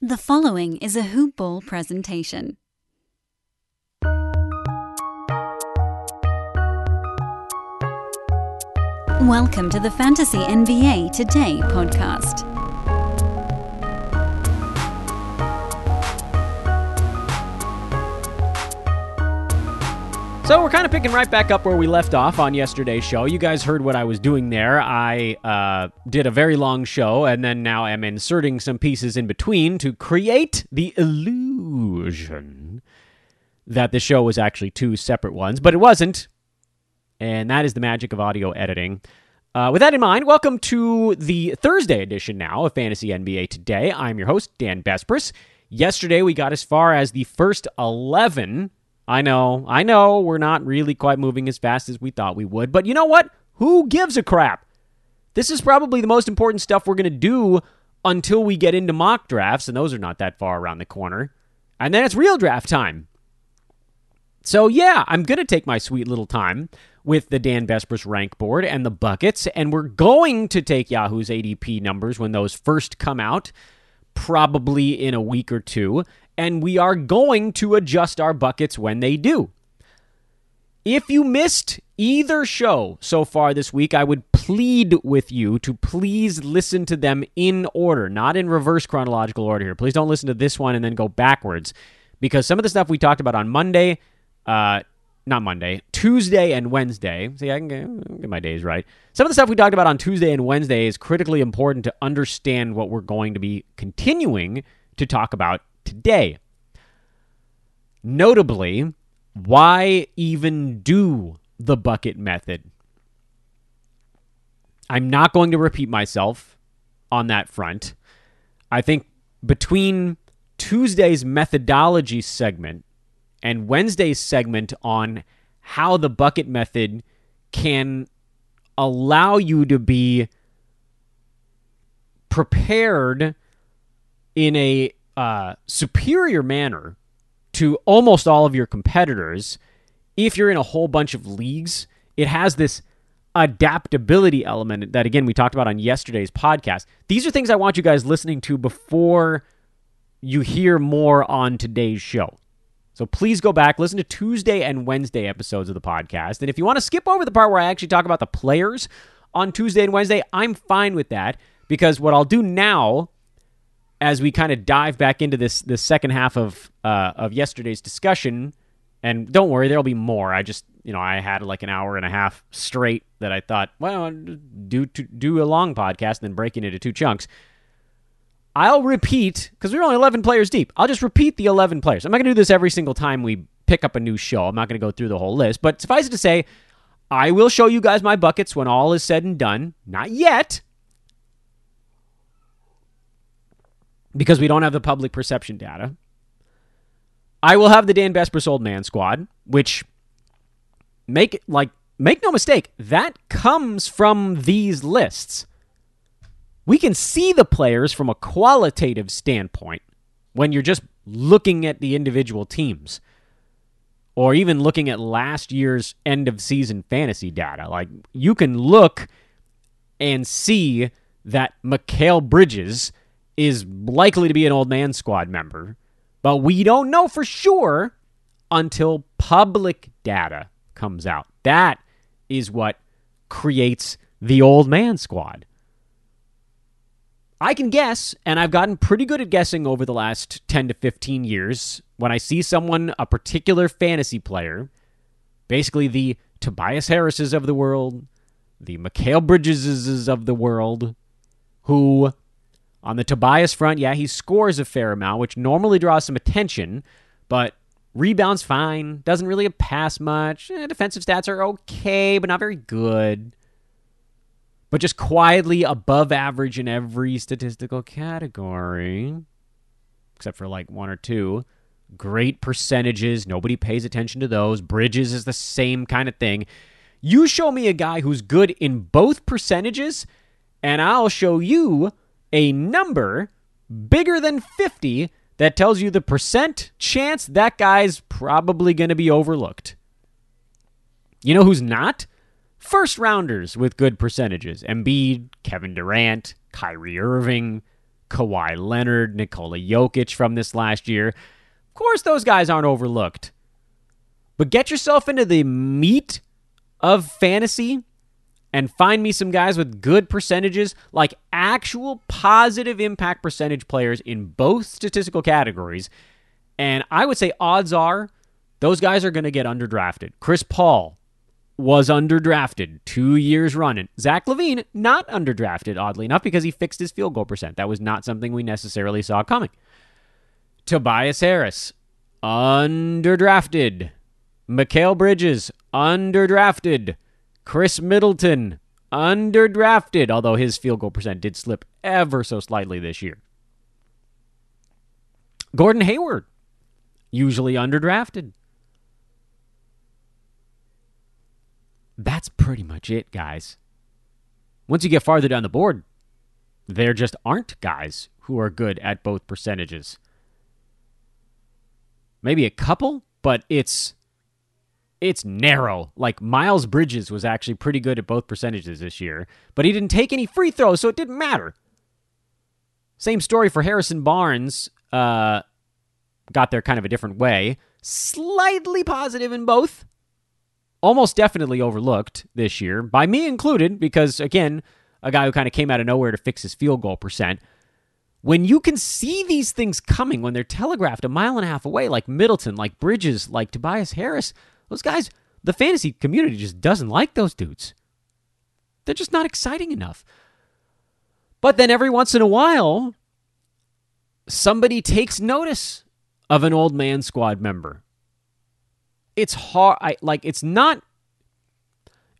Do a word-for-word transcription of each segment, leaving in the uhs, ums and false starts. The following is a Hoop Ball presentation. Welcome to the Fantasy N B A Today podcast. So we're kind of picking right back up where we left off on yesterday's show. You guys heard what I was doing there. I uh, did a very long show, and then now I'm inserting some pieces in between to create the illusion that the show was actually two separate ones, but it wasn't. And that is the magic of audio editing. Uh, with that in mind, welcome to the Thursday edition now of Fantasy N B A Today. I'm your host, Dan Besbris. Yesterday, we got as far as the first eleven... I know, I know, we're not really quite moving as fast as we thought we would, but you know what? Who gives a crap? This is probably the most important stuff we're going to do until we get into mock drafts, and those are not that far around the corner. And then it's real draft time. So yeah, I'm going to take my sweet little time with the Dan Besbris rank board and the buckets, and we're going to take Yahoo's A D P numbers when those first come out, probably in a week or two, and we are going to adjust our buckets when they do. If you missed either show so far this week, I would plead with you to please listen to them in order, not in reverse chronological order here. Please don't listen to this one and then go backwards, because some of the stuff we talked about on Monday, uh, not Monday, Tuesday and Wednesday, see, I can get my days right. Some of the stuff we talked about on Tuesday and Wednesday is critically important to understand what we're going to be continuing to talk about today. Notably, why even do the bucket method? I'm not going to repeat myself on that front. I think between Tuesday's methodology segment and Wednesday's segment on how the bucket method can allow you to be prepared in a Uh, superior manner to almost all of your competitors. If you're in a whole bunch of leagues, it has this adaptability element that, again, we talked about on yesterday's podcast. These are things I want you guys listening to before you hear more on today's show. So please go back, listen to Tuesday and Wednesday episodes of the podcast. And if you want to skip over the part where I actually talk about the players on Tuesday and Wednesday, I'm fine with that, because what I'll do now, as we kind of dive back into this the second half of uh, of yesterday's discussion, and don't worry, there'll be more. I just, you know, I had like an hour and a half straight that I thought, well, do to, do a long podcast and then break it into two chunks. I'll repeat, because we're only eleven players deep. I'll just repeat the eleven players. I'm not going to do this every single time we pick up a new show. I'm not going to go through the whole list, but suffice it to say, I will show you guys my buckets when all is said and done. Not yet, because we don't have the public perception data. I will have the Dan Besbris Old Man Squad, which, make like make no mistake, that comes from these lists. We can see the players from a qualitative standpoint when you're just looking at the individual teams, or even looking at last year's end-of-season fantasy data. Like, you can look and see that Mikal Bridges is likely to be an Old Man Squad member, but we don't know for sure until public data comes out. That is what creates the Old Man Squad. I can guess, and I've gotten pretty good at guessing over the last ten to fifteen years, when I see someone, a particular fantasy player, basically the Tobias Harrises of the world, the Mikal Bridgeses of the world, who, on the Tobias front, yeah, he scores a fair amount, which normally draws some attention, but rebounds fine, doesn't really pass much, eh, defensive stats are okay, but not very good, but just quietly above average in every statistical category, except for like one or two. Great percentages, nobody pays attention to those. Bridges is the same kind of thing. You show me a guy who's good in both percentages, and I'll show you a number bigger than fifty that tells you the percent chance that guy's probably going to be overlooked. You know who's not? First rounders with good percentages. Embiid, Kevin Durant, Kyrie Irving, Kawhi Leonard, Nikola Jokic from this last year. Of course, those guys aren't overlooked. But get yourself into the meat of fantasy and find me some guys with good percentages, like actual positive impact percentage players in both statistical categories. And I would say odds are those guys are going to get underdrafted. Chris Paul was underdrafted two years running. Zach Levine, not underdrafted, oddly enough, because he fixed his field goal percent. That was not something we necessarily saw coming. Tobias Harris, underdrafted. Mikal Bridges, underdrafted. Chris Middleton, underdrafted, although his field goal percent did slip ever so slightly this year. Gordon Hayward, usually underdrafted. That's pretty much it, guys. Once you get farther down the board, there just aren't guys who are good at both percentages. Maybe a couple, but it's... It's narrow. Like, Miles Bridges was actually pretty good at both percentages this year, but he didn't take any free throws, so it didn't matter. Same story for Harrison Barnes. Uh, got there kind of a different way. Slightly positive in both. Almost definitely overlooked this year, by me included, because, again, a guy who kind of came out of nowhere to fix his field goal percent. When you can see these things coming, when they're telegraphed a mile and a half away, like Middleton, like Bridges, like Tobias Harris... Those guys, the fantasy community just doesn't like those dudes. They're just not exciting enough. But then every once in a while, somebody takes notice of an old man squad member. It's hard, I, like it's not,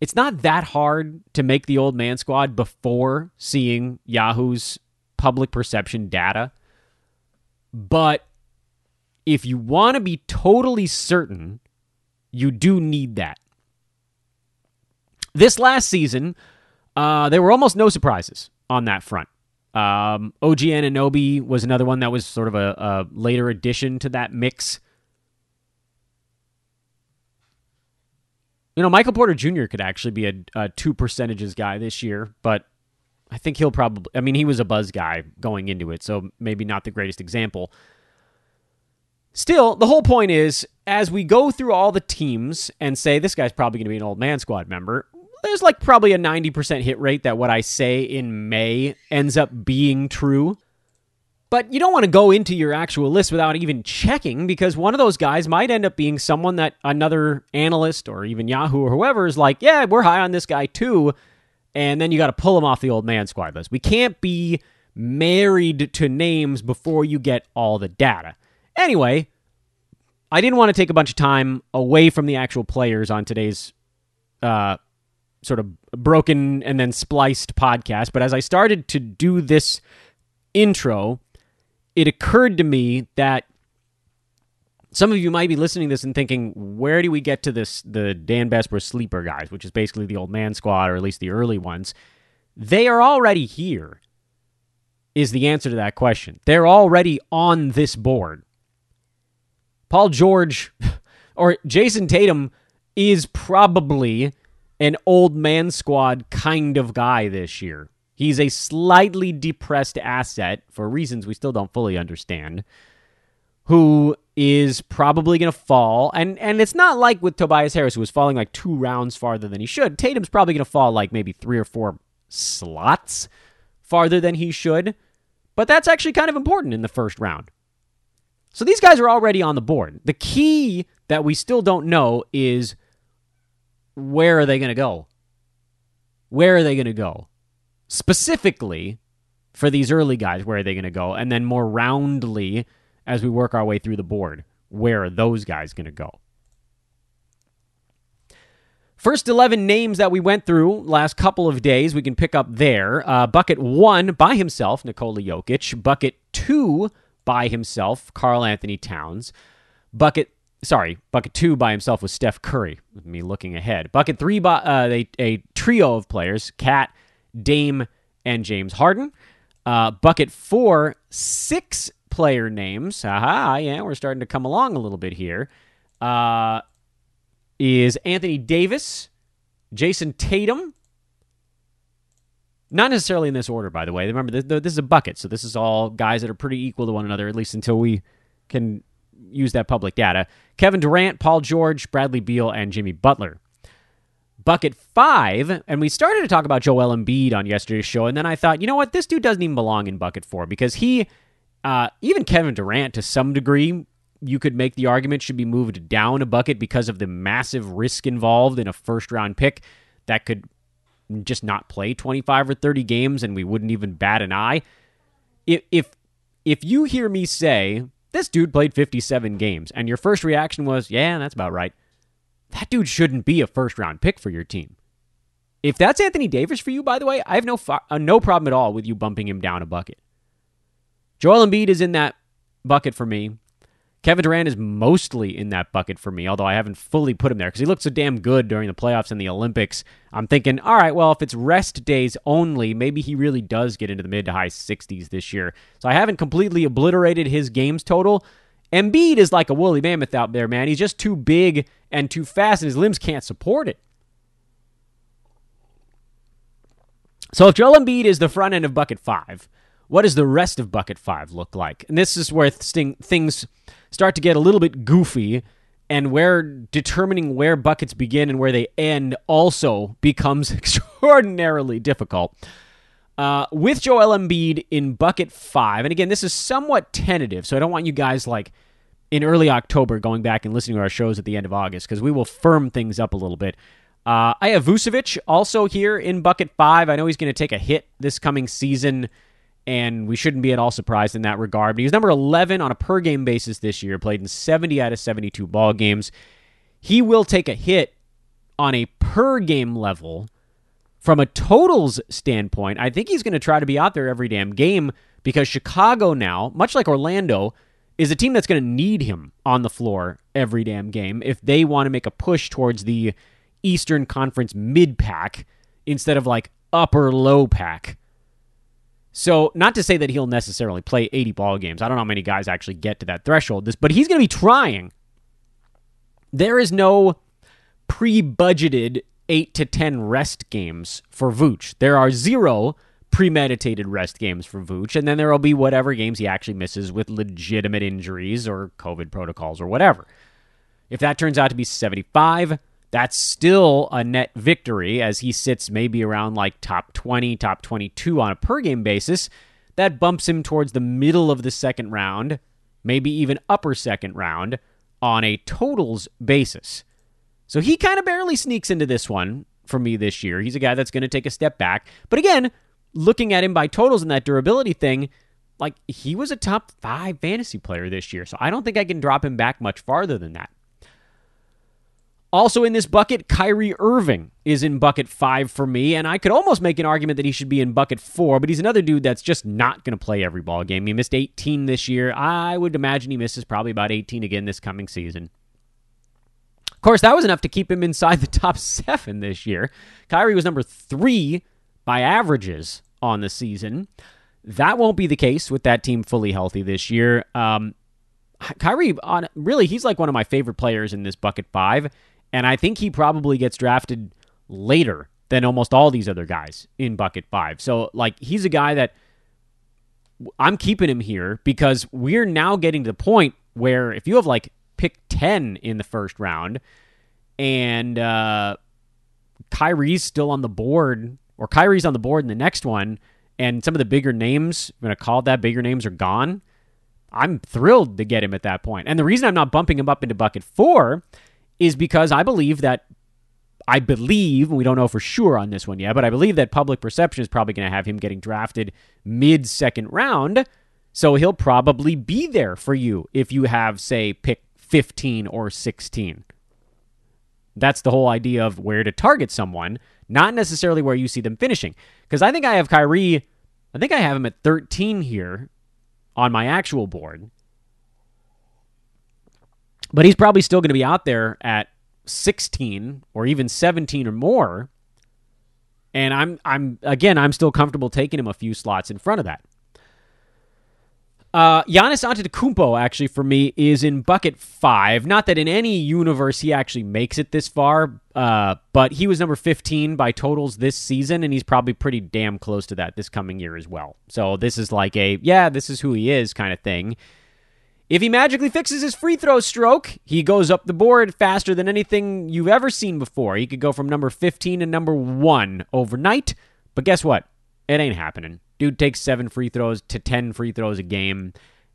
it's not that hard to make the old man squad before seeing Yahoo's public perception data. But if you want to be totally certain, you do need that. This last season, uh, there were almost no surprises on that front. Um, O G Ananobi was another one that was sort of a, a later addition to that mix. You know, Michael Porter Junior could actually be a, a two percentages guy this year, but I think he'll probably... I mean, he was a buzz guy going into it, so maybe not the greatest example. Still, the whole point is, as we go through all the teams and say, this guy's probably going to be an old man squad member, there's like probably a ninety percent hit rate that what I say in May ends up being true. But you don't want to go into your actual list without even checking, because one of those guys might end up being someone that another analyst or even Yahoo or whoever is like, yeah, we're high on this guy too. And then you got to pull him off the old man squad list. We can't be married to names before you get all the data. Anyway, I didn't want to take a bunch of time away from the actual players on today's uh, sort of broken and then spliced podcast, but as I started to do this intro, it occurred to me that some of you might be listening to this and thinking, where do we get to this the Dan Besbris sleeper guys, which is basically the old man squad, or at least the early ones? They are already here, is the answer to that question. They're already on this board. Paul George or Jason Tatum is probably an old man squad kind of guy this year. He's a slightly depressed asset, for reasons we still don't fully understand, who is probably going to fall. And, and it's not like with Tobias Harris, who was falling like two rounds farther than he should. Tatum's probably going to fall like maybe three or four slots farther than he should. But that's actually kind of important in the first round. So these guys are already on the board. The key that we still don't know is, where are they going to go? Where are they going to go? Specifically, for these early guys, where are they going to go? And then more roundly, as we work our way through the board, where are those guys going to go? First eleven names that we went through last couple of days, we can pick up there. Uh, bucket one, by himself, Nikola Jokic. Bucket two... by himself, Carl Anthony Towns. Bucket, sorry, bucket two by himself was Steph Curry, with me looking ahead. Bucket three, by, uh, a, a trio of players, Cat, Dame, and James Harden. Uh, bucket four, six player names. Aha, yeah, we're starting to come along a little bit here. Uh, is Anthony Davis, Jason Tatum, Not necessarily in this order, by the way. Remember, this, this is a bucket, so this is all guys that are pretty equal to one another, at least until we can use that public data. Kevin Durant, Paul George, Bradley Beal, and Jimmy Butler. Bucket five, and we started to talk about Joel Embiid on yesterday's show, and then I thought, you know what, this dude doesn't even belong in bucket four, because he, uh, even Kevin Durant, to some degree, you could make the argument should be moved down a bucket because of the massive risk involved in a first-round pick that could just not play twenty-five or thirty games, and we wouldn't even bat an eye. If if if you hear me say, this dude played fifty-seven games, and your first reaction was, yeah, that's about right, that dude shouldn't be a first-round pick for your team. If that's Anthony Davis for you, by the way, I have no fu- uh, no problem at all with you bumping him down a bucket. Joel Embiid is in that bucket for me. Kevin Durant is mostly in that bucket for me, although I haven't fully put him there because he looked so damn good during the playoffs and the Olympics. I'm thinking, all right, well, if it's rest days only, maybe he really does get into the mid to high sixties this year. So I haven't completely obliterated his games total. Embiid is like a woolly mammoth out there, man. He's just too big and too fast, and his limbs can't support it. So if Joel Embiid is the front end of bucket five, what does the rest of bucket five look like? And this is where sting- things start to get a little bit goofy, and where determining where buckets begin and where they end also becomes extraordinarily difficult. Uh, with Joel Embiid in bucket five, and again, this is somewhat tentative, so I don't want you guys like in early October going back and listening to our shows at the end of August, because we will firm things up a little bit. Uh, I have Vucevic also here in bucket five. I know he's going to take a hit this coming season, and we shouldn't be at all surprised in that regard. But he was number eleven on a per-game basis this year, played in seventy out of seventy-two ball games. He will take a hit on a per-game level. From a totals standpoint, I think he's going to try to be out there every damn game because Chicago now, much like Orlando, is a team that's going to need him on the floor every damn game if they want to make a push towards the Eastern Conference mid-pack instead of like upper-low pack. So, not to say that he'll necessarily play eighty ball games. I don't know how many guys actually get to that threshold, This, but he's going to be trying. There is no pre-budgeted eight to ten rest games for Vooch. There are zero premeditated rest games for Vooch, and then there will be whatever games he actually misses with legitimate injuries or COVID protocols or whatever. If that turns out to be seventy-five, that's still a net victory as he sits maybe around like top twenty, top twenty-two on a per-game basis. That bumps him towards the middle of the second round, maybe even upper second round, on a totals basis. So he kind of barely sneaks into this one for me this year. He's a guy that's going to take a step back. But again, looking at him by totals and that durability thing, like he was a top five fantasy player this year, so I don't think I can drop him back much farther than that. Also in this bucket, Kyrie Irving is in bucket five for me, and I could almost make an argument that he should be in bucket four, but he's another dude that's just not going to play every ball game. He missed eighteen this year. I would imagine he misses probably about eighteen again this coming season. Of course, that was enough to keep him inside the top seven this year. Kyrie was number three by averages on the season. That won't be the case with that team fully healthy this year. Um, Kyrie, on, really, he's like one of my favorite players in this bucket five. And I think he probably gets drafted later than almost all these other guys in bucket five. So, like, he's a guy that I'm keeping him here because we're now getting to the point where if you have, like, pick ten in the first round and uh, Kyrie's still on the board, or Kyrie's on the board in the next one, and some of the bigger names, I'm going to call it that, bigger names are gone, I'm thrilled to get him at that point. And the reason I'm not bumping him up into bucket four is because I believe that, I believe, and we don't know for sure on this one yet, but I believe that public perception is probably going to have him getting drafted mid-second round, so he'll probably be there for you if you have, say, pick fifteen or sixteen. That's the whole idea of where to target someone, not necessarily where you see them finishing. Because I think I have Kyrie, I think I have him at thirteen here on my actual board. But he's probably still going to be out there at sixteen or even seventeen or more. And I'm, I'm again, I'm still comfortable taking him a few slots in front of that. Uh, Giannis Antetokounmpo, actually, for me, is in bucket five. Not that in any universe he actually makes it this far, uh, but he was number fifteen by totals this season, and he's probably pretty damn close to that this coming year as well. So this is like a, yeah, this is who he is kind of thing. If he magically fixes his free throw stroke, he goes up the board faster than anything you've ever seen before. He could go from number fifteen to number one overnight, but guess what? It ain't happening. Dude takes seven free throws to ten free throws a game,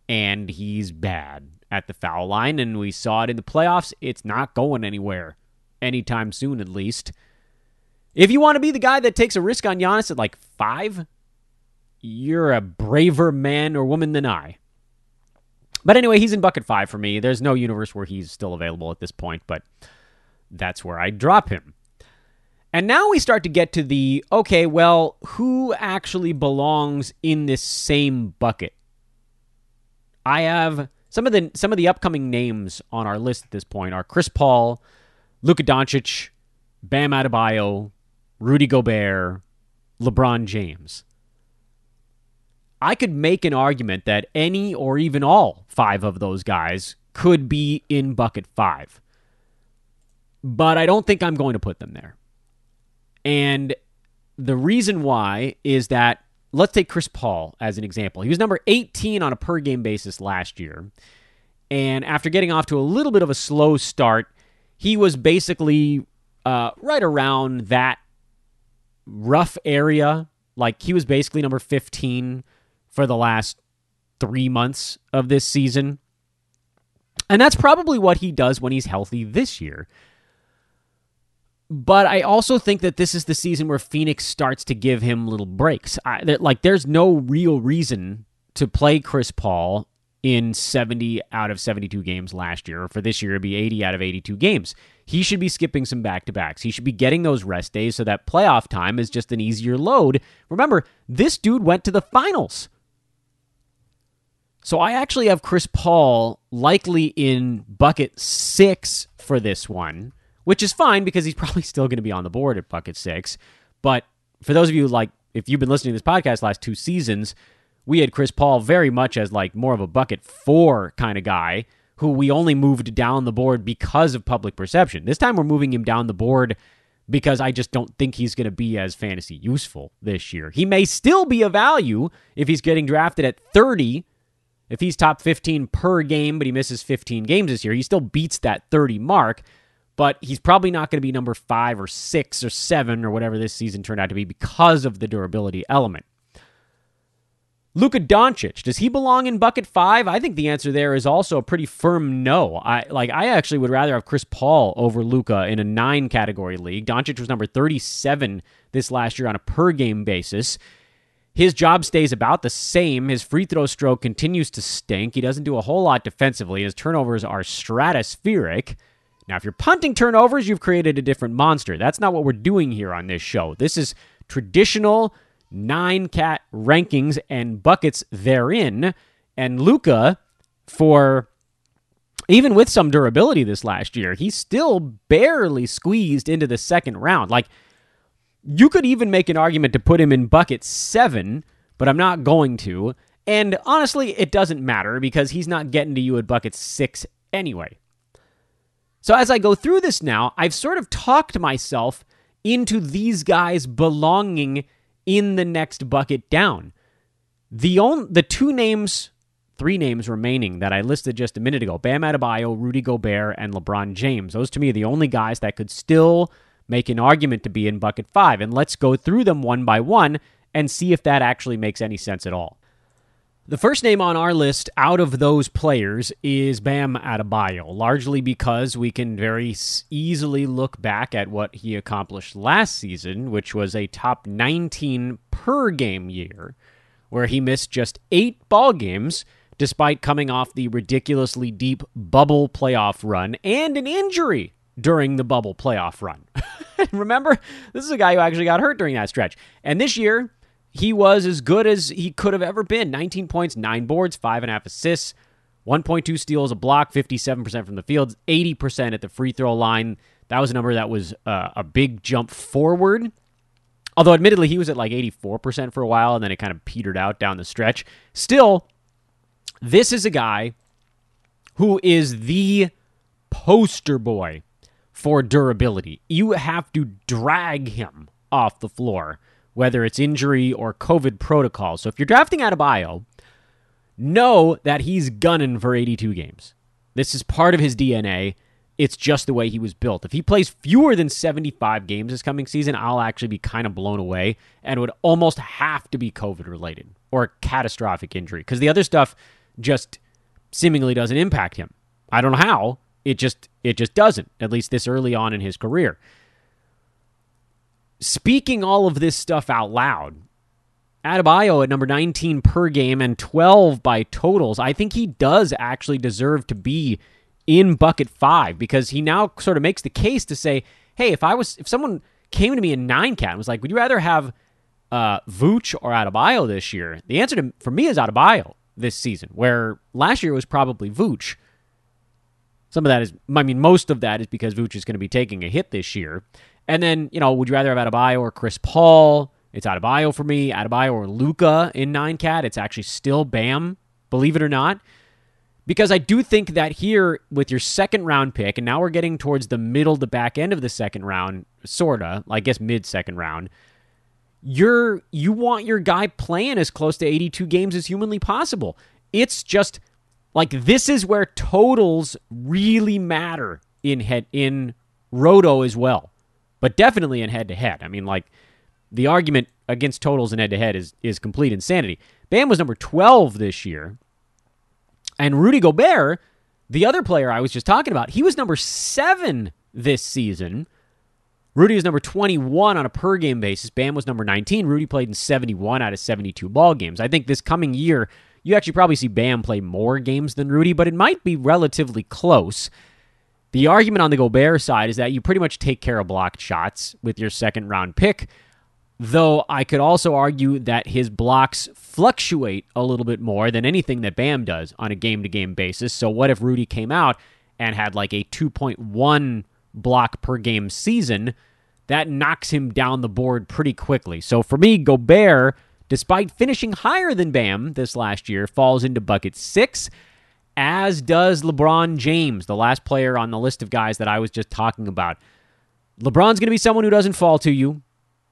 and he's bad at the foul line, and we saw it in the playoffs. It's not going anywhere anytime soon, at least. If you want to be the guy that takes a risk on Giannis at like five, you're a braver man or woman than I. But anyway, he's in bucket five for me. There's no universe where he's still available at this point, but that's where I drop him. And now we start to get to the, okay, well, who actually belongs in this same bucket? I have some of the some of the upcoming names on our list at this point are Chris Paul, Luka Doncic, Bam Adebayo, Rudy Gobert, LeBron James. I could make an argument that any or even all five of those guys could be in bucket five. But I don't think I'm going to put them there. And the reason why is that, let's take Chris Paul as an example. He was number eighteen on a per-game basis last year. And after getting off to a little bit of a slow start, he was basically uh, right around that rough area. Like, he was basically number fifteen for the last three months of this season. And that's probably what he does when he's healthy this year. But I also think that this is the season where Phoenix starts to give him little breaks. I, like, there's no real reason to play Chris Paul in seventy out of seventy-two games last year. Or for this year, it'd be eighty out of eighty-two games. He should be skipping some back-to-backs. He should be getting those rest days so that playoff time is just an easier load. Remember, this dude went to the finals. So I actually have Chris Paul likely in bucket six for this one. Which is fine because he's probably still going to be on the board at bucket six. But for those of you, like, if you've been listening to this podcast last two seasons, we had Chris Paul very much as like more of a bucket four kind of guy who we only moved down the board because of public perception. This time we're moving him down the board because I just don't think he's going to be as fantasy useful this year. He may still be a value if he's getting drafted at thirty, if he's top fifteen per game, but he misses fifteen games this year. He still beats that thirty mark. But he's probably not going to be number five or six or seven or whatever this season turned out to be because of the durability element. Luka Doncic, does he belong in bucket five? I think the answer there is also a pretty firm no. I like. I actually would rather have Chris Paul over Luka in a nine category league. Doncic was number thirty-seven this last year on a per game basis. His job stays about the same. His free throw stroke continues to stink. He doesn't do a whole lot defensively. His turnovers are stratospheric. Now, if you're punting turnovers, you've created a different monster. That's not what we're doing here on this show. This is traditional nine-cat rankings and buckets therein. And Luka, for even with some durability this last year, he still barely squeezed into the second round. Like, you could even make an argument to put him in bucket seven, but I'm not going to. And honestly, it doesn't matter because he's not getting to you at bucket six anyway. So as I go through this now, I've sort of talked myself into these guys belonging in the next bucket down. The only, the two names, three names remaining that I listed just a minute ago, Bam Adebayo, Rudy Gobert, and LeBron James. Those to me are the only guys that could still make an argument to be in bucket five. And let's go through them one by one and see if that actually makes any sense at all. The first name on our list out of those players is Bam Adebayo, largely because we can very easily look back at what he accomplished last season, which was a top nineteen per game year, where he missed just eight ball games despite coming off the ridiculously deep bubble playoff run and an injury during the bubble playoff run. Remember, this is a guy who actually got hurt during that stretch. And this year, he was as good as he could have ever been. nineteen points, nine boards, five and a half assists, one point two steals, a block, fifty-seven percent from the field, eighty percent at the free throw line. That was a number that was uh, a big jump forward. Although, admittedly, he was at like eighty-four percent for a while, and then it kind of petered out down the stretch. Still, This is a guy who is the poster boy for durability. You have to drag him off the floor, whether it's injury or COVID protocol. So if you're drafting Adebayo, know that he's gunning for eighty-two games. This is part of his D N A. It's just the way he was built. If he plays fewer than seventy-five games this coming season, I'll actually be kind of blown away and would almost have to be COVID-related or a catastrophic injury because the other stuff just seemingly doesn't impact him. I don't know how. It just it just doesn't, at least this early on in his career. Speaking all of this stuff out loud, Adebayo at number nineteen per game and twelve by totals, I think he does actually deserve to be in bucket five because he now sort of makes the case to say, hey, if I was if someone came to me in nine cat and was like, would you rather have uh, Vooch or Adebayo this year? The answer to, for me is Adebayo this season, where last year was probably Vooch. Some of that is, I mean, most of that is because Vooch is going to be taking a hit this year. And then, you know, would you rather have Adebayo or Chris Paul? It's Adebayo for me. Adebayo or Luka in nine cat. It's actually still Bam, believe it or not. Because I do think that here with your second round pick, and now we're getting towards the middle to back end of the second round, sort of, I guess mid second round, you're, you want your guy playing as close to eighty-two games as humanly possible. It's just... Like, this is where totals really matter in head in roto as well, but definitely in head-to-head. I mean, like, the argument against totals in head-to-head is, is complete insanity. Bam was number twelve this year, and Rudy Gobert, the other player I was just talking about, he was number seven this season. Rudy was number twenty-one on a per-game basis. Bam was number nineteen. Rudy played in seventy-one out of seventy-two ball games. I think this coming year... You actually probably see Bam play more games than Rudy, but it might be relatively close. The argument on the Gobert side is that you pretty much take care of blocked shots with your second-round pick, though I could also argue that his blocks fluctuate a little bit more than anything that Bam does on a game-to-game basis. So what if Rudy came out and had like a two point one block per game season? That knocks him down the board pretty quickly. So for me, Gobert... despite finishing higher than Bam this last year, falls into bucket six, as does LeBron James, the last player on the list of guys that I was just talking about. LeBron's going to be someone who doesn't fall to you.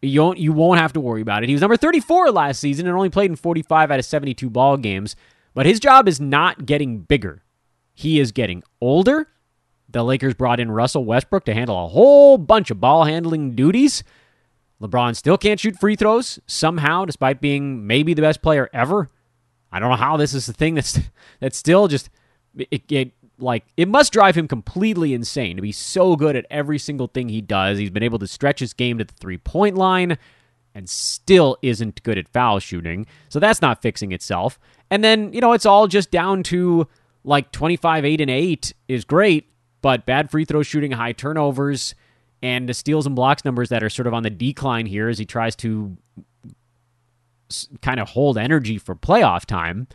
You won't, you won't have to worry about it. He was number thirty-four last season and only played in forty-five out of seventy-two ball games, but his job is not getting bigger. He is getting older. The Lakers brought in Russell Westbrook to handle a whole bunch of ball handling duties. LeBron still can't shoot free throws somehow, despite being maybe the best player ever. I don't know how this is the thing that's that's still just it, it like it must drive him completely insane to be so good at every single thing he does. He's been able to stretch his game to the three-point line and still isn't good at foul shooting. So that's not fixing itself. And then, you know, it's all just down to like twenty-five, eight, and eight is great, but bad free throw shooting, high turnovers, and the steals and blocks numbers that are sort of on the decline here as he tries to kind of hold energy for playoff time,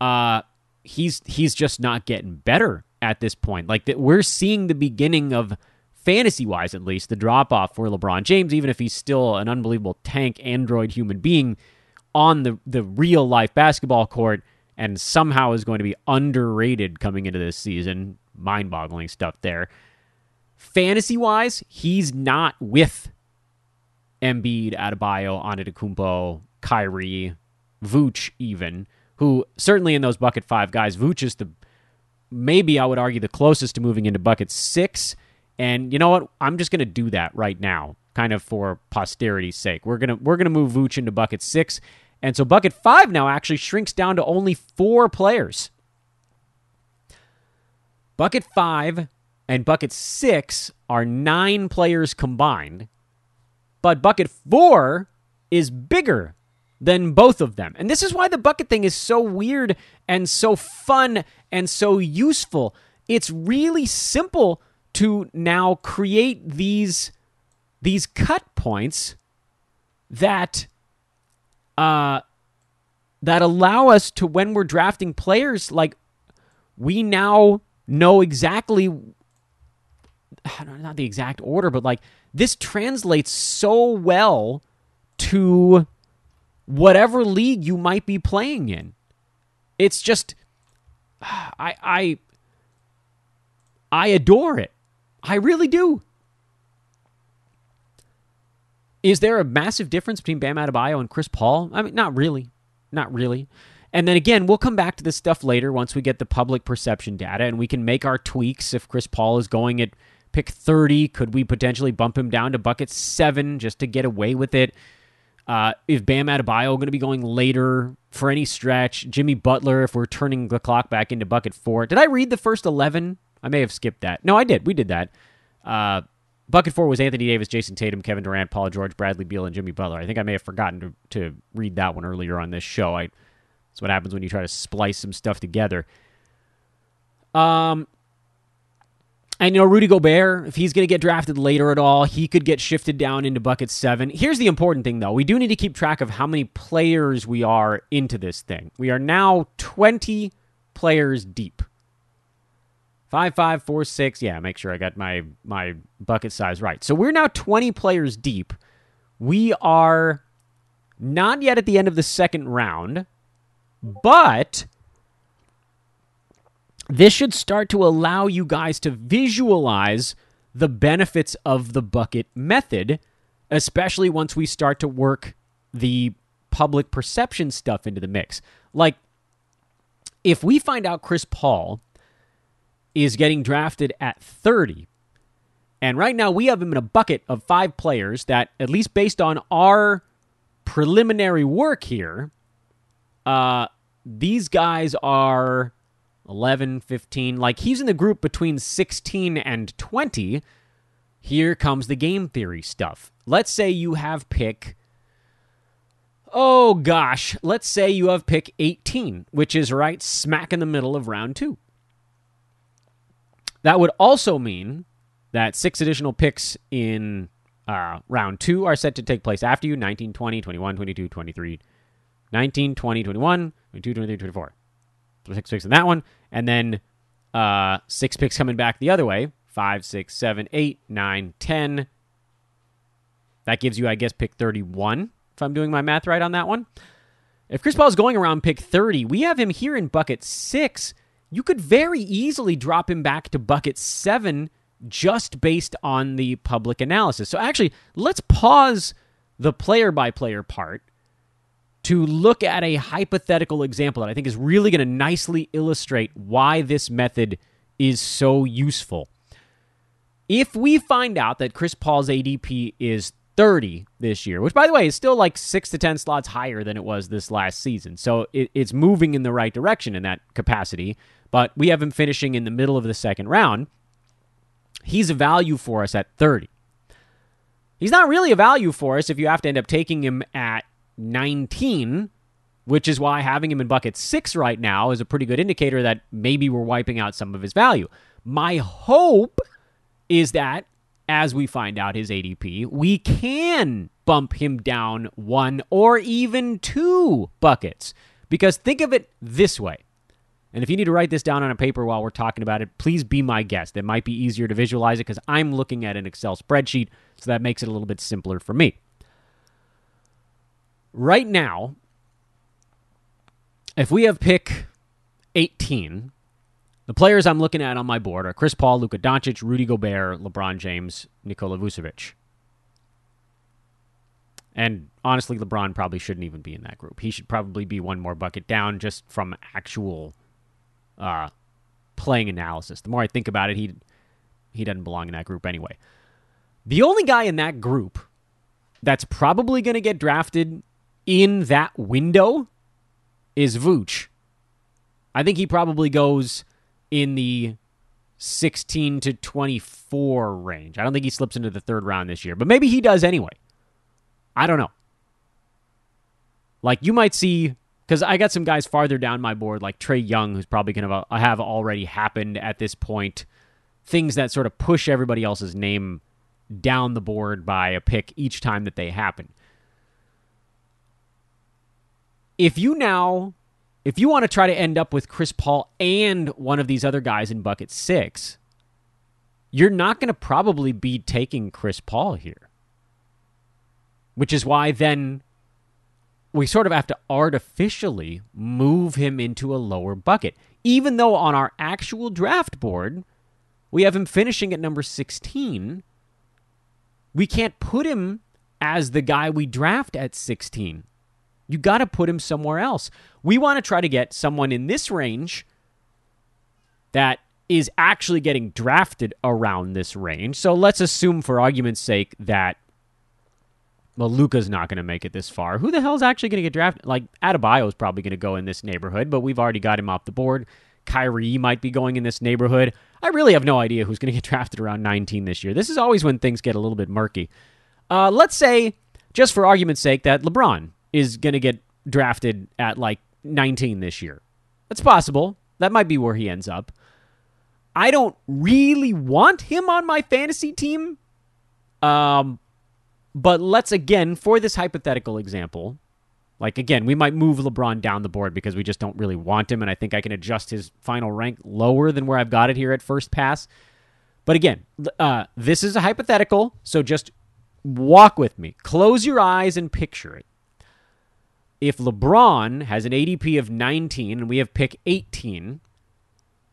uh, he's he's just not getting better at this point. Like that, we're seeing the beginning of, fantasy-wise at least, the drop-off for LeBron James, even if he's still an unbelievable tank, android human being on the, the real-life basketball court and somehow is going to be underrated coming into this season. Mind-boggling stuff there. Fantasy-wise, he's not with Embiid, Adebayo, Antetokounmpo, Kyrie, Vooch even, who certainly in those bucket five guys, Vooch is the, maybe I would argue, the closest to moving into bucket six. And you know what? I'm just going to do that right now, kind of for posterity's sake. We're going to we're gonna move Vooch into bucket six. And so bucket five now actually shrinks down to only four players. Bucket five... and bucket six are nine players combined, but bucket four is bigger than both of them. And this is why the bucket thing is so weird and so fun and so useful. It's really simple to now create these, these cut points that, uh, that allow us to, when we're drafting players, like, we now know exactly... not the exact order, but like this translates so well to whatever league you might be playing in. It's just, I I I adore it. I really do. Is there a massive difference between Bam Adebayo and Chris Paul? I mean, not really. Not really. And then again, we'll come back to this stuff later once we get the public perception data and we can make our tweaks. If Chris Paul is going at pick thirty, could we potentially bump him down to bucket seven just to get away with it? Uh, if Bam Adebayo going to be going later for any stretch? Jimmy Butler, if we're turning the clock back into bucket four. Did I read the first eleven? I may have skipped that. No, I did. We did that. Uh, bucket four was Anthony Davis, Jason Tatum, Kevin Durant, Paul George, Bradley Beal, and Jimmy Butler. I think I may have forgotten to, to read that one earlier on this show. I, that's what happens when you try to splice some stuff together. Um... And, you know, Rudy Gobert, if he's going to get drafted later at all, he could get shifted down into bucket seven. Here's the important thing, though. We do need to keep track of how many players we are into this thing. We are now twenty players deep. Five, five, four, six. Yeah, make sure I got my, my bucket size right. So we're now twenty players deep. We are not yet at the end of the second round, but this should start to allow you guys to visualize the benefits of the bucket method, especially once we start to work the public perception stuff into the mix. Like, if we find out Chris Paul is getting drafted at thirty, and right now we have him in a bucket of five players that, at least based on our preliminary work here, uh, these guys are eleven, fifteen, like he's in the group between sixteen and twenty. Here comes the game theory stuff. Let's say you have pick, oh gosh, let's say you have pick eighteen, which is right smack in the middle of round two. That would also mean that six additional picks in uh, round two are set to take place after you, nineteen, twenty, twenty-one, twenty-two, twenty-three, nineteen, twenty, twenty-one, twenty-two, twenty-three, twenty-four. Six picks in that one, and then uh, six picks coming back the other way. Five, six, seven, eight, nine, ten. That gives you, I guess, pick thirty-one, if I'm doing my math right on that one. If Chris Paul's going around pick thirty, we have him here in bucket six. You could very easily drop him back to bucket seven just based on the public analysis. So actually, let's pause the player-by-player part to look at a hypothetical example that I think is really going to nicely illustrate why this method is so useful. If we find out that Chris Paul's A D P is thirty this year, which, by the way, is still like six to ten slots higher than it was this last season, so it, it's moving in the right direction in that capacity, but we have him finishing in the middle of the second round. He's a value for us at thirty. He's not really a value for us if you have to end up taking him at nineteen, which is why having him in bucket six right now is a pretty good indicator that maybe we're wiping out some of his value. My hope is that as we find out his A D P, we can bump him down one or even two buckets. Because think of it this way, and if you need to write this down on a paper while we're talking about it, please be my guest. It might be easier to visualize it because I'm looking at an Excel spreadsheet, so that makes it a little bit simpler for me. Right now, if we have pick eighteen, the players I'm looking at on my board are Chris Paul, Luka Doncic, Rudy Gobert, LeBron James, Nikola Vucevic. And honestly, LeBron probably shouldn't even be in that group. He should probably be one more bucket down just from actual uh, playing analysis. The more I think about it, he, he doesn't belong in that group anyway. The only guy in that group that's probably going to get drafted in that window is Vooch. I think he probably goes in the sixteen to twenty-four range. I don't think he slips into the third round this year, but maybe he does anyway. I don't know. Like, you might see, because I got some guys farther down my board, like Trae Young, who's probably going to have already happened at this point. Things that sort of push everybody else's name down the board by a pick each time that they happen. If you now, if you want to try to end up with Chris Paul and one of these other guys in bucket six, you're not going to probably be taking Chris Paul here. Which is why then we sort of have to artificially move him into a lower bucket, even though on our actual draft board, we have him finishing at number sixteen. We can't put him as the guy we draft at sixteen. You got to put him somewhere else. We want to try to get someone in this range that is actually getting drafted around this range. So let's assume, for argument's sake, that well, Luka's not going to make it this far. Who the hell is actually going to get drafted? Like, Adebayo is probably going to go in this neighborhood, but we've already got him off the board. Kyrie might be going in this neighborhood. I really have no idea who's going to get drafted around nineteen this year. This is always when things get a little bit murky. Uh, let's say, just for argument's sake, that LeBron is going to get drafted at, like, nineteen this year. That's possible. That might be where he ends up. I don't really want him on my fantasy team. Um, but let's, again, for this hypothetical example, like, again, we might move LeBron down the board because we just don't really want him, and I think I can adjust his final rank lower than where I've got it here at first pass. But again, uh, this is a hypothetical, so just walk with me. Close your eyes and picture it. If LeBron has an A D P of nineteen and we have pick eighteen,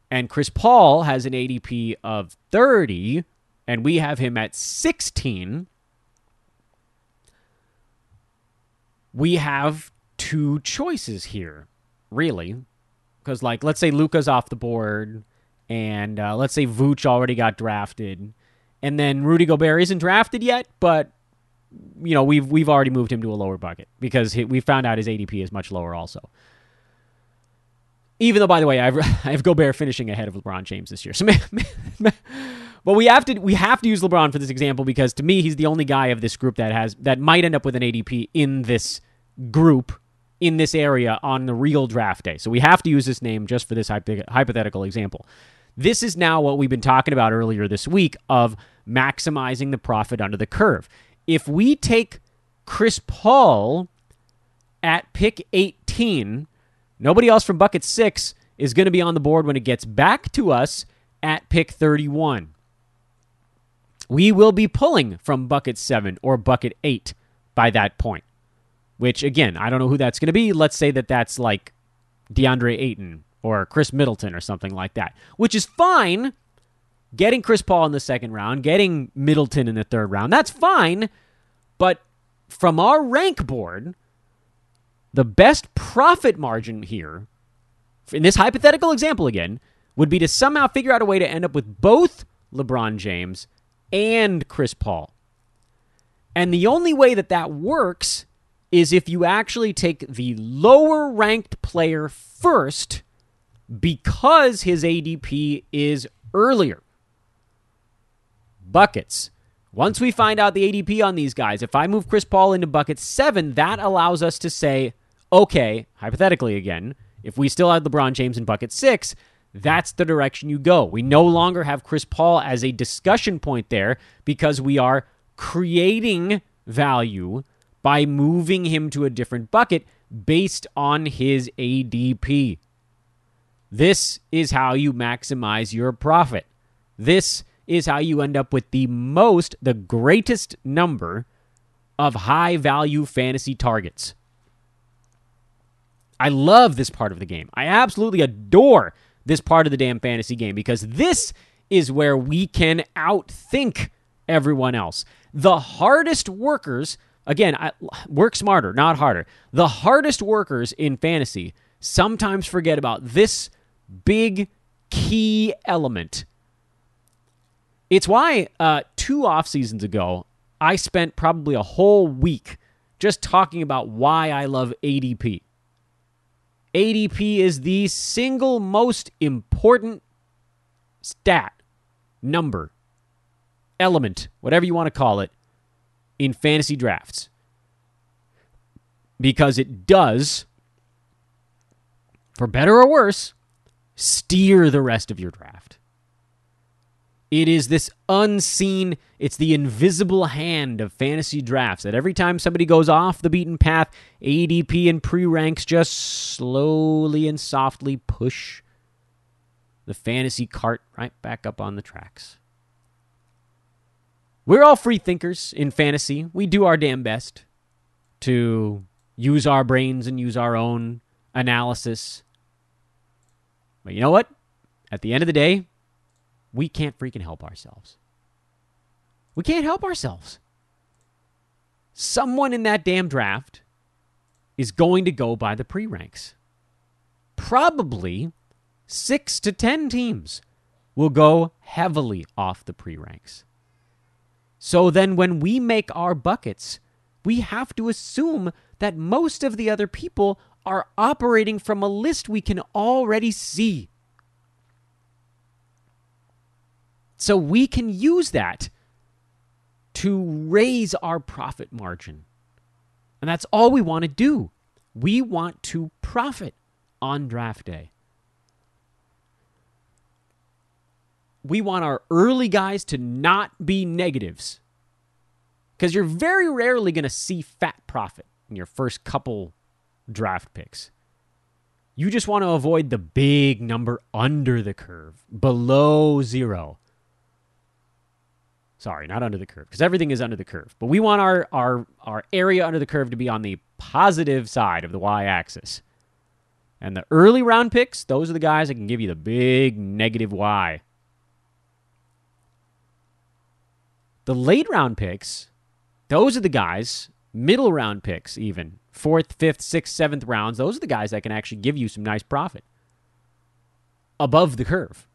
and Chris Paul has an A D P of thirty, and we have him at sixteen. We have two choices here, really. Because, like, let's say Luka's off the board, and uh, let's say Vooch already got drafted, and then Rudy Gobert isn't drafted yet, but, you know, we've, we've already moved him to a lower bucket because he, we found out his A D P is much lower also. Even though, by the way, I have, I have Gobert finishing ahead of LeBron James this year. So, man, man, but we have to we have to use LeBron for this example because, to me, he's the only guy of this group that has that might end up with an A D P in this group, in this area, on the real draft day. So we have to use this name just for this hypo- hypothetical example. This is now what we've been talking about earlier this week of maximizing the profit under the curve. If we take Chris Paul at pick eighteen... nobody else from bucket six is going to be on the board when it gets back to us at pick thirty-one. We will be pulling from bucket seven or bucket eight by that point, which, again, I don't know who that's going to be. Let's say that that's like DeAndre Ayton or Chris Middleton or something like that, which is fine. Getting Chris Paul in the second round, getting Middleton in the third round, that's fine. But from our rank board, the best profit margin here, in this hypothetical example again, would be to somehow figure out a way to end up with both LeBron James and Chris Paul. And the only way that that works is if you actually take the lower-ranked player first because his A D P is earlier. Buckets. Once we find out the A D P on these guys, if I move Chris Paul into bucket seven, that allows us to say, okay, hypothetically again, if we still had LeBron James in bucket six, that's the direction you go. We no longer have Chris Paul as a discussion point there because we are creating value by moving him to a different bucket based on his A D P. This is how you maximize your profit. This is how you end up with the most, the greatest number of high-value fantasy targets. I love this part of the game. I absolutely adore this part of the damn fantasy game because this is where we can outthink everyone else. The hardest workers, again, I, work smarter, not harder. The hardest workers in fantasy sometimes forget about this big key element. It's why uh, two off-seasons ago, I spent probably a whole week just talking about why I love A D P. A D P is the single most important stat, number, element, whatever you want to call it, in fantasy drafts. Because it does, for better or worse, steer the rest of your draft. It is this unseen, it's the invisible hand of fantasy drafts that every time somebody goes off the beaten path, A D P and pre-ranks just slowly and softly push the fantasy cart right back up on the tracks. We're all free thinkers in fantasy. We do our damn best to use our brains and use our own analysis. But you know what? At the end of the day, we can't freaking help ourselves. We can't help ourselves. Someone in that damn draft is going to go by the pre-ranks. Probably six to ten teams will go heavily off the pre-ranks. So then when we make our buckets, we have to assume that most of the other people are operating from a list we can already see. So we can use that to raise our profit margin. And that's all we want to do. We want to profit on draft day. We want our early guys to not be negatives, because you're very rarely going to see fat profit in your first couple draft picks. You just want to avoid the big number under the curve, below zero. Sorry, not under the curve, because everything is under the curve. But we want our, our, our area under the curve to be on the positive side of the y-axis. And the early round picks, those are the guys that can give you the big negative Y. The late round picks, those are the guys, middle round picks even, fourth, fifth, sixth, seventh rounds, those are the guys that can actually give you some nice profit. Above the curve.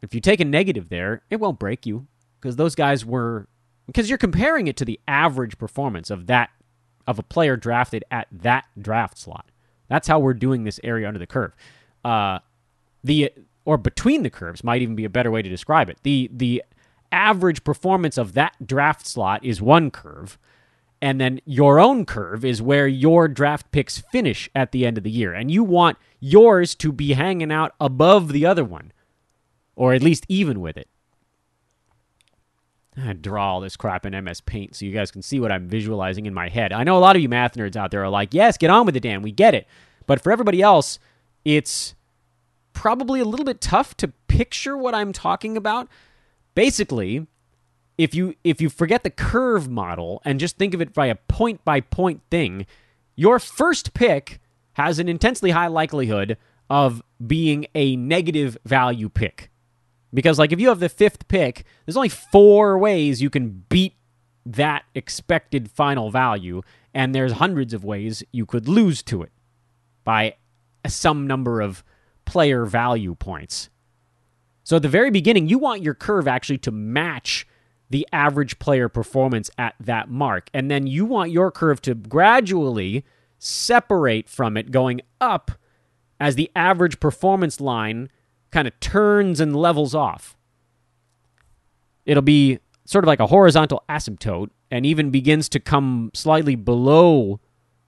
If you take a negative there, it won't break you, because those guys were, because you're comparing it to the average performance of that, of a player drafted at that draft slot. That's how we're doing this area under the curve. Uh, the, or between the curves might even be a better way to describe it. The, the average performance of that draft slot is one curve, and then your own curve is where your draft picks finish at the end of the year. And you want yours to be hanging out above the other one, or at least even with it. I draw all this crap in M S Paint so you guys can see what I'm visualizing in my head. I know a lot of you math nerds out there are like, yes, get on with it, Dan, we get it. But for everybody else, it's probably a little bit tough to picture what I'm talking about. Basically, if you if you forget the curve model and just think of it by a point-by-point thing, your first pick has an intensely high likelihood of being a negative value pick. Because, like, if you have the fifth pick, there's only four ways you can beat that expected final value, and there's hundreds of ways you could lose to it by some number of player value points. So at the very beginning, you want your curve actually to match the average player performance at that mark, and then you want your curve to gradually separate from it, going up as the average performance line kind of turns and levels off. It'll be sort of like a horizontal asymptote and even begins to come slightly below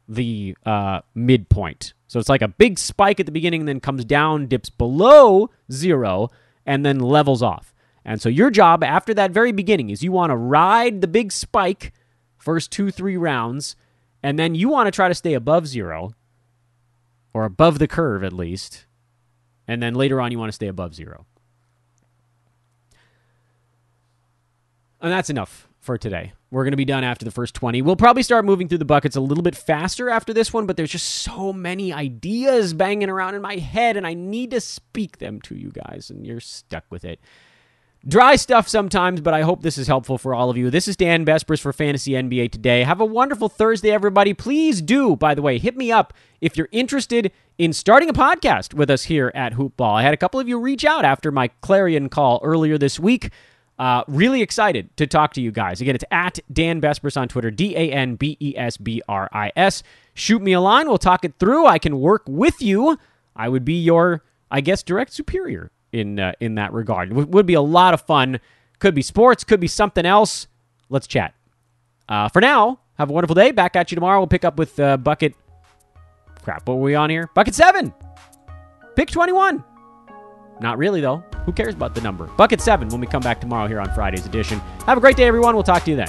the uh, midpoint. So it's like a big spike at the beginning, and then comes down, dips below zero, and then levels off. And so your job after that very beginning is you want to ride the big spike first two, three rounds, and then you want to try to stay above zero, or above the curve at least. And then later on, you want to stay above zero. And that's enough for today. We're going to be done after the first twenty. We'll probably start moving through the buckets a little bit faster after this one, but there's just so many ideas banging around in my head, and I need to speak them to you guys, and you're stuck with it. Dry stuff sometimes, but I hope this is helpful for all of you. This is Dan Besbris for Fantasy N B A Today. Have a wonderful Thursday, everybody. Please do, by the way, hit me up if you're interested in starting a podcast with us here at Hoop Ball. I had a couple of you reach out after my clarion call earlier this week. Uh, really excited to talk to you guys. Again, it's at Dan Besbris on Twitter, D A N B E S B R I S. Shoot me a line. We'll talk it through. I can work with you. I would be your, I guess, direct superior in uh, in that regard. It would be a lot of fun. Could be sports. Could be something else. Let's chat. Uh, for now, have a wonderful day. Back at you tomorrow. We'll pick up with uh, Bucket. Crap, what were we on here? Bucket seven. Pick twenty-one. Not really, though. Who cares about the number? Bucket seven when we come back tomorrow here on Friday's edition. Have a great day, everyone. We'll talk to you then.